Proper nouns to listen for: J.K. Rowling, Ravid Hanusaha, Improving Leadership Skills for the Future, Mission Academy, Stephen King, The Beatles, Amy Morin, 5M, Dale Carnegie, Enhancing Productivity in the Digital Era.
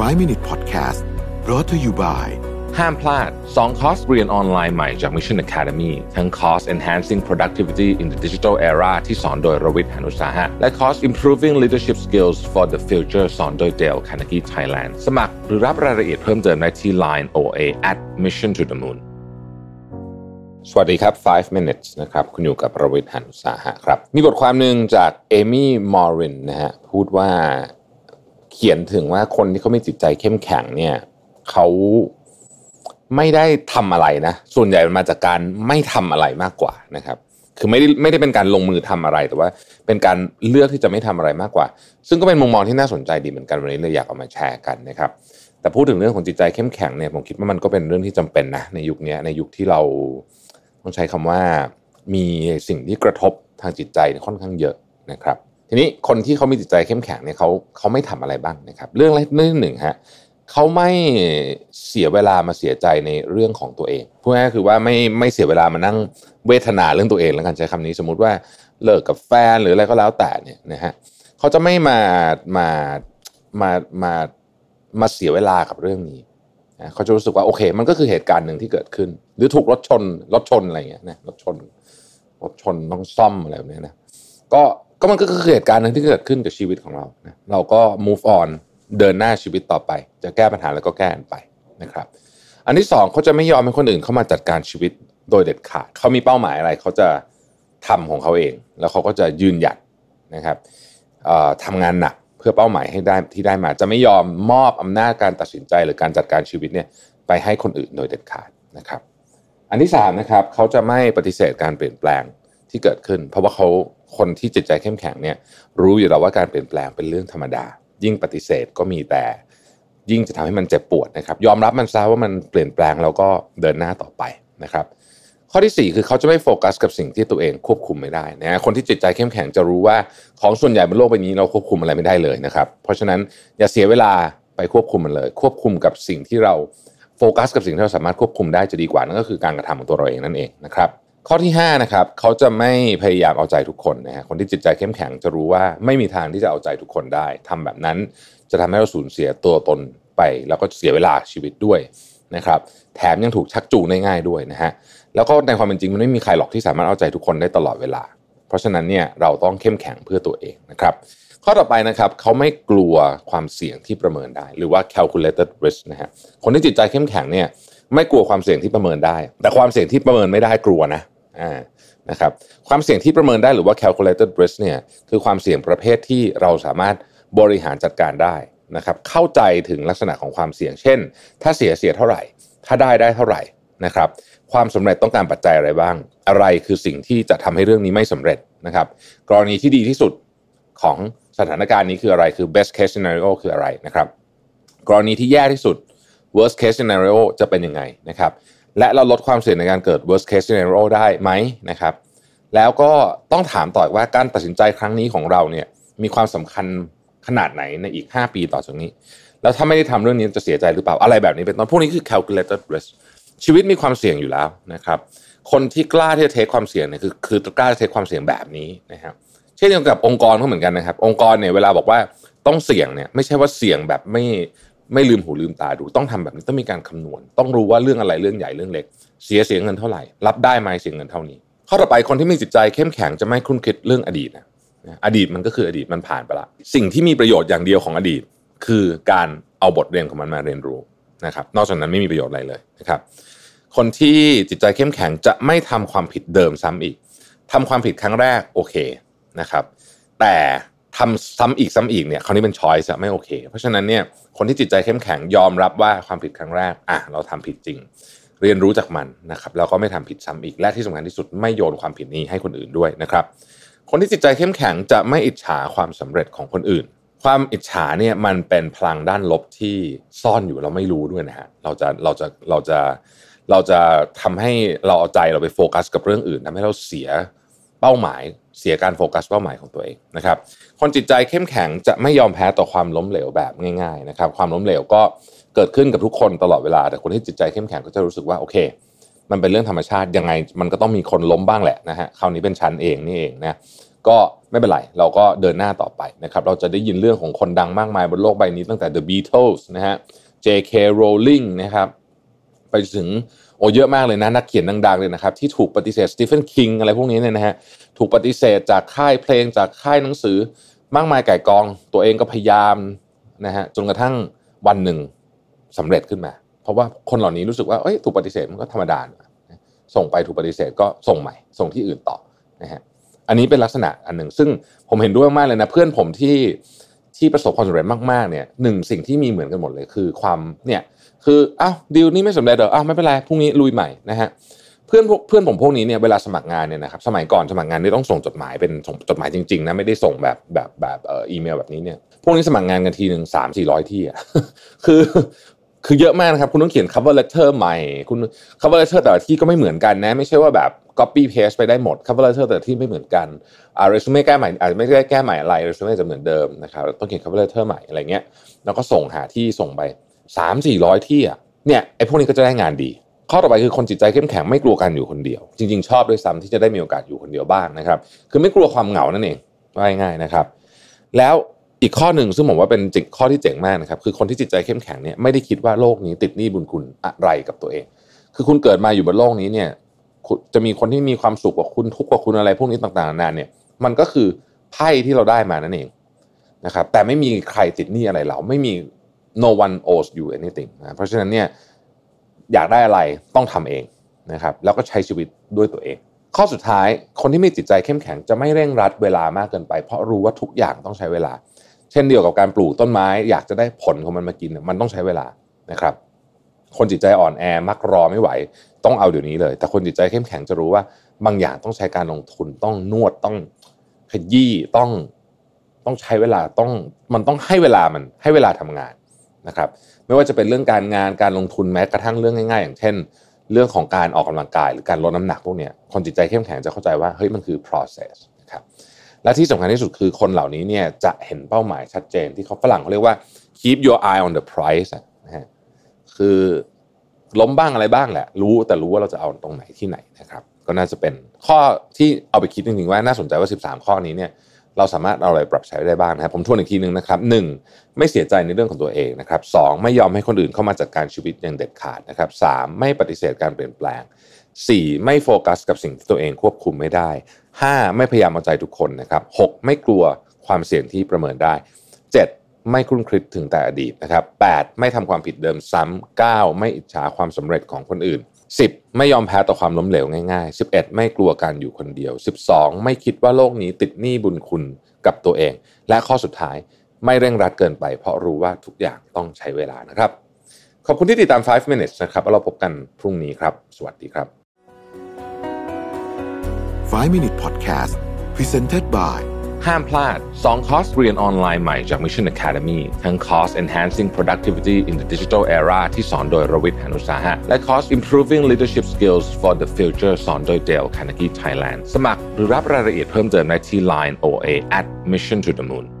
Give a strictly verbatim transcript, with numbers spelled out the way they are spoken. ไฟว์ มินิท Podcast brought to you by ห้ามพลาดสองคอร์สเรียนออนไลน์ใหม่จาก Mission Academy ทั้งคอร์ส Enhancing Productivity in the Digital Era ที่สอนโดย Ravid Hanusaha และคอร์ส Improving Leadership Skills for the Future สอนโดย Dale Carnegie Thailand สมัครหรือรับรายละเอียดเพิ่มเติมได้ที่ ไลน์ โอ เอ แอท มิชชั่น ทู เดอะ มูน สวัสดีครับ ไฟว์ มินิท นะครับคุณอยู่กับประวิทย์ หานุสาหะครับมีบทความหนึ่งจาก Amy Morin นะฮะพูดว่าเขียนถึงว่าคนที่เขามีจิตใจเข้มแข็งเนี่ยเขาไม่ได้ทำอะไรนะส่วนใหญ่มันมาจากการไม่ทำอะไรมากกว่านะครับคือไม่ได้ไม่ได้เป็นการลงมือทำอะไรแต่ว่าเป็นการเลือกที่จะไม่ทำอะไรมากกว่าซึ่งก็เป็นมุมมองที่น่าสนใจดีเหมือนกันวันนี้เลยอยากเอามาแชร์กันนะครับแต่พูดถึงเรื่องของจิตใจเข้มแข็งเนี่ยผมคิดว่ามันก็เป็นเรื่องที่จำเป็นนะในยุคนี้ในยุคที่เราต้องใช้คำว่ามีสิ่งที่กระทบทางจิตใจค่อนข้างเยอะนะครับทีนี้คนที่เขามีจิตใจเข้มแข็งเนี่ยเขาเขาไม่ทำอะไรบ้างนะครับเรื่องแรกเรื่องหนึ่งฮะเขาไม่เสียเวลามาเสียใจในเรื่องของตัวเองพูดง่ายๆคือว่าไม่ไม่เสียเวลามานั่งเวทนาเรื่องตัวเองแล้วกันใช้คำนี้สมมติว่าเลิกกับแฟนหรืออะไรก็แล้วแต่เนี่ยนะฮะเขาจะไม่มามามามามาเสียเวลากับเรื่องนี้เขาจะรู้สึกว่าโอเคมันก็คือเหตุการณ์หนึ่งที่เกิดขึ้นหรือถูกรถชนรถชนอะไรอย่างเงี้ยนะรถชนรถชนต้องซ่อมอะไรแบบนี้นะก็ก็มันก็คือเหตุการณ์หนึ่งที่เกิดขึ้นกับชีวิตของเรานะเราก็ move on เดินหน้าชีวิตต่อไปจะแก้ปัญหาแล้วก็แก้ไปนะครับอันที่สองเขาจะไม่ยอมให้คนอื่นเข้ามาจัดการชีวิตโดยเด็ดขาดเขามีเป้าหมายอะไรเขาจะทำของเขาเองแล้วเขาก็จะยืนหยัดนะครับทำงานหนักเพื่อเป้าหมายให้ได้ที่ได้มาจะไม่ยอมมอบอำนาจการตัดสินใจหรือการจัดการชีวิตเนี่ยไปให้คนอื่นโดยเด็ดขาดนะครับอันที่สามนะครับเขาจะไม่ปฏิเสธการเปลี่ยนแปลงที่เกิดขึ้นเพราะว่าเขาคนที่จิตใจเข้มแข็งเนี่ยรู้อยู่แล้วว่าการเปลี่ยนแปลงเป็นเรื่องธรรมดายิ่งปฏิเสธก็มีแต่ยิ่งจะทำให้มันเจ็บปวดนะครับยอมรับมันซะว่ามันเปลี่ยนแปลงแล้วก็เดินหน้าต่อไปนะครับข้อที่สี่คือเขาจะไม่โฟกัสกับสิ่งที่ตัวเองควบคุมไม่ได้นะคนที่จิตใจเข้มแข็งจะรู้ว่าของส่วนใหญ่บนโลกใบนี้เราควบคุมอะไรไม่ได้เลยนะครับเพราะฉะนั้นอย่าเสียเวลาไปควบคุมมันเลยควบคุมกับสิ่งที่เราโฟกัสกับสิ่งที่เราสามารถควบคุมได้จะดีกว่านั่นก็คือการกระทำของตัวเราเองนั่นเองนะครับข้อที่ห้านะครับเขาจะไม่พยายามเอาใจทุกคนนะฮะคนที่จิตใจเข้มแข็งจะรู้ว่าไม่มีทางที่จะเอาใจทุกคนได้ทำแบบนั้นจะทำให้เราสูญเสียตัวตนไปแล้วก็เสียเวลาชีวิตด้วยนะครับแถมยังถูกชักจูงได้ง่ายด้วยนะฮะแล้วก็ในความเป็นจริงมันไม่มีใครหรอกที่สามารถเอาใจทุกคนได้ตลอดเวลาเพราะฉะนั้นเนี่ยเราต้องเข้มแข็งเพื่อตัวเองนะครับข้อต่อไปนะครับเขาไม่กลัวความเสี่ยงที่ประเมินได้หรือว่า calculated risk นะฮะคนที่จิตใจเข้มแข็งเนี่ยไม่กลัวความเสี่ยงที่ประเมินได้แต่ความเสี่ยงที่ประเมินไม่ได้กลัวนะอ่านะครับความเสี่ยงที่ประเมินได้หรือว่า calculated risk เนี่ยคือความเสี่ยงประเภทที่เราสามารถบริหารจัดการได้นะครับเข้าใจถึงลักษณะของความเสี่ยงเช่นถ้าเสียเสียเท่าไหร่ถ้าได้ได้เท่าไหร่นะครับความสำเร็จต้องการปัจจัยอะไรบ้างอะไรคือสิ่งที่จะทำให้เรื่องนี้ไม่สำเร็จนะครับกรณีที่ดีที่สุดของสถานการณ์นี้คืออะไรคือ best case scenario คืออะไรนะครับกรณีที่แย่ที่สุด worst case scenario จะเป็นยังไงนะครับและเราลดความเสี่ยงในการเกิด worst case scenario ได้ไหมนะครับแล้วก็ต้องถามต่อว่าการตัดสินใจครั้งนี้ของเราเนี่ยมีความสำคัญขนาดไหนในอีกห้าปีต่อจากนี้แล้วถ้าไม่ได้ทำเรื่องนี้จะเสียใจหรือเปล่าอะไรแบบนี้เป็นต้นพวกนี้คือ calculated riskชีวิตมีความเสี่ยงอยู่แล้วนะครับคนที่กล้าที่จะเทคความเสี่ยงเนี่ยคือคือกล้าจะเทคความเสี่ยงแบบนี้นะครับเช่นเดียวกับองค์กรก็เหมือนกันนะครับองค์กรเนี่ยเวลาบอกว่าต้องเสี่ยงเนี่ยไม่ใช่ว่าเสี่ยงแบบไม่ไม่ลืมหูลืมตาดูต้องทำแบบนี้ต้องมีการคำนวณต้องรู้ว่าเรื่องอะไรเรื่องใหญ่เรื่องเล็กเสียเสียเงินเท่าไหร่รับได้ไหมเสียเงินเท่านี้ข้อต่อไปคนที่มีจิตใจเข้มแข็งจะไม่คุ้นคิดเรื่องอดีตนะอดีตมันก็คืออดีตมันผ่านไปละสิ่งที่มีประโยชน์อย่างเดียวของอดีตคือการเอาบทเรียนของมันมาเรียนรู้นะครับนอกจากนั้นไม่มีประโยชน์อะไรเลยนะครับคนที่จิตใจเข้มแข็งจะไม่ทำความผิดเดิมซ้ำอีกทำความผิดครั้งแรกโอเคนะครับแต่ทำซ้ำอีกซ้ำอีกเนี่ยคราวนี้เป็น choice ไม่โอเคเพราะฉะนั้นเนี่ยคนที่จิตใจเข้มแข็งยอมรับว่าความผิดครั้งแรกอ่ะเราทำผิดจริงเรียนรู้จากมันนะครับแล้วก็ไม่ทำผิดซ้ำอีกและที่สำคัญที่สุดไม่โยนความผิดนี้ให้คนอื่นด้วยนะครับคนที่จิตใจเข้มแข็งจะไม่อิจฉาความสำเร็จของคนอื่นความอิจฉาเนี่ยมันเป็นพลังด้านลบที่ซ่อนอยู่เราไม่รู้ด้วยนะฮะเราจะเราจะเราจะเราจะทำให้เราเอาใจเราไปโฟกัสกับเรื่องอื่นทำให้เราเสียเป้าหมายเสียการโฟกัสเป้าหมายของตัวเองนะครับคนจิตใจเข้มแข็งจะไม่ยอมแพ้ต่อความล้มเหลวแบบง่ายๆนะครับความล้มเหลวก็เกิดขึ้นกับทุกคนตลอดเวลาแต่คนที่จิตใจเข้มแข็งก็จะรู้สึกว่าโอเคมันเป็นเรื่องธรรมชาติยังไงมันก็ต้องมีคนล้มบ้างแหละนะฮะคราวนี้เป็นชั้นเองนี่เองนะ ก็ไม่เป็นไรเราก็เดินหน้าต่อไปนะครับเราจะได้ยินเรื่องของคนดังมากมายบนโลกใบนี้ตั้งแต่ The Beatles นะฮะ เจ เค Rowling นะครับไปถึงโอ้เยอะมากเลยนะนักเขียนดังๆเลยนะครับที่ถูกปฏิเสธสตีเฟนคิงอะไรพวกนี้เนี่ยนะฮะถูกปฏิเสธจากค่ายเพลงจากค่ายหนังสือมากมายก่ายกองตัวเองก็พยายามนะฮะจนกระทั่งวันหนึ่งสำเร็จขึ้นมาเพราะว่าคนเหล่านี้รู้สึกว่าเอ้ยถูกปฏิเสธมันก็ธรรมดาส่งไปถูกปฏิเสธก็ส่งใหม่ส่งที่อื่นต่อนะฮะอันนี้เป็นลักษณะอันหนึ่งซึ่งผมเห็นด้วยมากเลยนะเพื่อนผมที่ที่ประสบความสำเร็จมากๆเนี่ยหนึ่งสิ่งที่มีเหมือนกันหมดเลยคือความเนี่ยคืออ้าวดีลนี้ไม่สำเร็จเหรออ้าวไม่เป็นไรพรุ่งนี้ลุยใหม่นะฮะเพื่อนเพื่อนผมพวกนี้เนี่ยเวลาสมัครงานเนี่ยนะครับสมัยก่อนสมัครงานนี่ต้องส่งจดหมายเป็นส่งจดหมายจริงๆนะไม่ได้ส่งแบบแบบแบบเอ่ออีเมลแบบนี้เนี่ยพวกนี้สมัครงานกันทีนึง สามถึงสี่ร้อย ที่อ่ะ คือคือเยอะมากนะครับคุณต้องเขียน cover letter ใหม่คุณ cover letter แต่ละที่ก็ไม่เหมือนกันนะไม่ใช่ว่าแบบ copy paste ไปได้หมด cover letter แต่ละที่ไม่เหมือนกันอ่า resume แก้ใหม่อาจจะไม่ได้แก้ใหม่อะไร resume จะเหมือนเดิมนะครับต้องเขียน cover letter ใหม่อะไรเงี้ยแล้วก็ส่งหาที่ส่งไป สามถึงสี่ร้อย ที่อ่ะเนี่ยไอ้พวกนี้ก็จะได้งานดีข้อต่อไปคือคนจิตใจเข้มแข็งไม่กลัวการอยู่คนเดียวจริงๆชอบด้วยซ้ำที่จะได้มีโอกาสอยู่คนเดียวบ้างนะครับคือไม่กลัวความเหงานั่นเองง่ายๆนะครับแล้วอีกข้อหนึ่งซึ่งผมว่าเป็นจิตข้อที่เจ๋งมากนะครับคือคนที่จิตใจเข้มแข็งเนี่ยไม่ได้คิดว่าโลกนี้ติดหนี้บุญคุณอะไรกับตัวเองคือคุณเกิดมาอยู่บนโลกนี้เนี่ยจะมีคนที่มีความสุขกว่าคุณทุกข์กว่าคุณอะไรพวกนี้ต่างๆนานาเนี่ยมันก็คือไพ่ที่เราได้มานั่นเองนะครับแต่ไม่มีใครติดหนี้อะไรเราไม่มี no one owes you anything นะเพราะฉะนั้นเนี่ยอยากได้อะไรต้องทำเองนะครับแล้วก็ใช้ชีวิตด้วยตัวเองข้อสุดท้ายคนที่มีจิตใจเข้มแข็งจะไม่เร่งรัดเวลามากเกินไปเพราะรู้ว่าทุกอย่างต้องใช้เวลาเช่นเดียวกับการปลูกต้นไม้อยากจะได้ผลของมันมากินมันต้องใช้เวลานะครับคนจิตใจอ่อนแอมักรอไม่ไหวต้องเอาเดี๋ยวนี้เลยแต่คนจิตใจเข้มแข็งจะรู้ว่าบางอย่างต้องใช้การลงทุนต้องนวดต้องขยี้ต้องต้องใช้เวลาต้องมันต้องให้เวลามันให้เวลาทำงานนะครับไม่ว่าจะเป็นเรื่องการงานการลงทุนแม้กระทั่งเรื่องง่ายๆอย่างเช่นเรื่องของการออกกำลังกายหรือการลดน้ำหนักพวกนี้คนจิตใจเข้มแข็งจะเข้าใจว่าเฮ้ยมันคือ process นะครับและที่สำคัญที่สุดคือคนเหล่านี้เนี่ยจะเห็นเป้าหมายชัดเจนที่เขาฝรั่งเขาเรียกว่า keep your eye on the prize นะฮะคือล้มบ้างอะไรบ้างแหละรู้แต่รู้ว่าเราจะเอาตรงไหนที่ไหนนะครับก็น่าจะเป็นข้อที่เอาไปคิดจริงๆว่าน่าสนใจว่าสิบสามข้อนี้เนี่ยเราสามารถเอาอะไรปรับใช้ได้บ้างนะครับผมทวนอีกทีนึงนะครับหนึ่งไม่เสียใจในเรื่องของตัวเองนะครับสองไม่ยอมให้คนอื่นเข้ามาจัดการชีวิตอย่างเด็ดขาดนะครับสามไม่ปฏิเสธการเปลี่ยนแปลงสี่ไม่โฟกัสกับสิ่งที่ตัวเองควบคุมไม่ได้ห้าไม่พยายามเอาใจทุกคนนะครับหกไม่กลัวความเสี่ยงที่ประเมินได้เจ็ดไม่ครุ่นคิดถึงแต่อดีตนะครับแปดไม่ทำความผิดเดิมซ้ำเก้าไม่อิจฉาความสำเร็จของคนอื่นสิบไม่ยอมแพ้ต่อความล้มเหลวง่ายๆสิบเอ็ดไม่กลัวการอยู่คนเดียวสิบสองไม่คิดว่าโลกนี้ติดหนี้บุญคุณกับตัวเองและข้อสุดท้ายไม่เร่งรัดเกินไปเพราะรู้ว่าทุกอย่างต้องใช้เวลานะครับขอบคุณที่ติดตามไฟว์ minutes นะครับแล้วเราพบกันพรุ่งนี้ครับสวัสดีครับไฟว์ minute podcast presented by ห้ามพลาดสองคอร์สเรียนออนไลน์ใหม่จาก Mission Academy ทั้งคอร์ส Enhancing Productivity in the Digital Era ที่สอนโดย Ravid Hanusaha และคอร์ส Improving Leadership Skills for the Future สอนโดย Dale Carnegie Thailand สมัครหรือรับรายละเอียดเพิ่มเติมได้ที่ ไลน์ โอ เอ at mission to the moon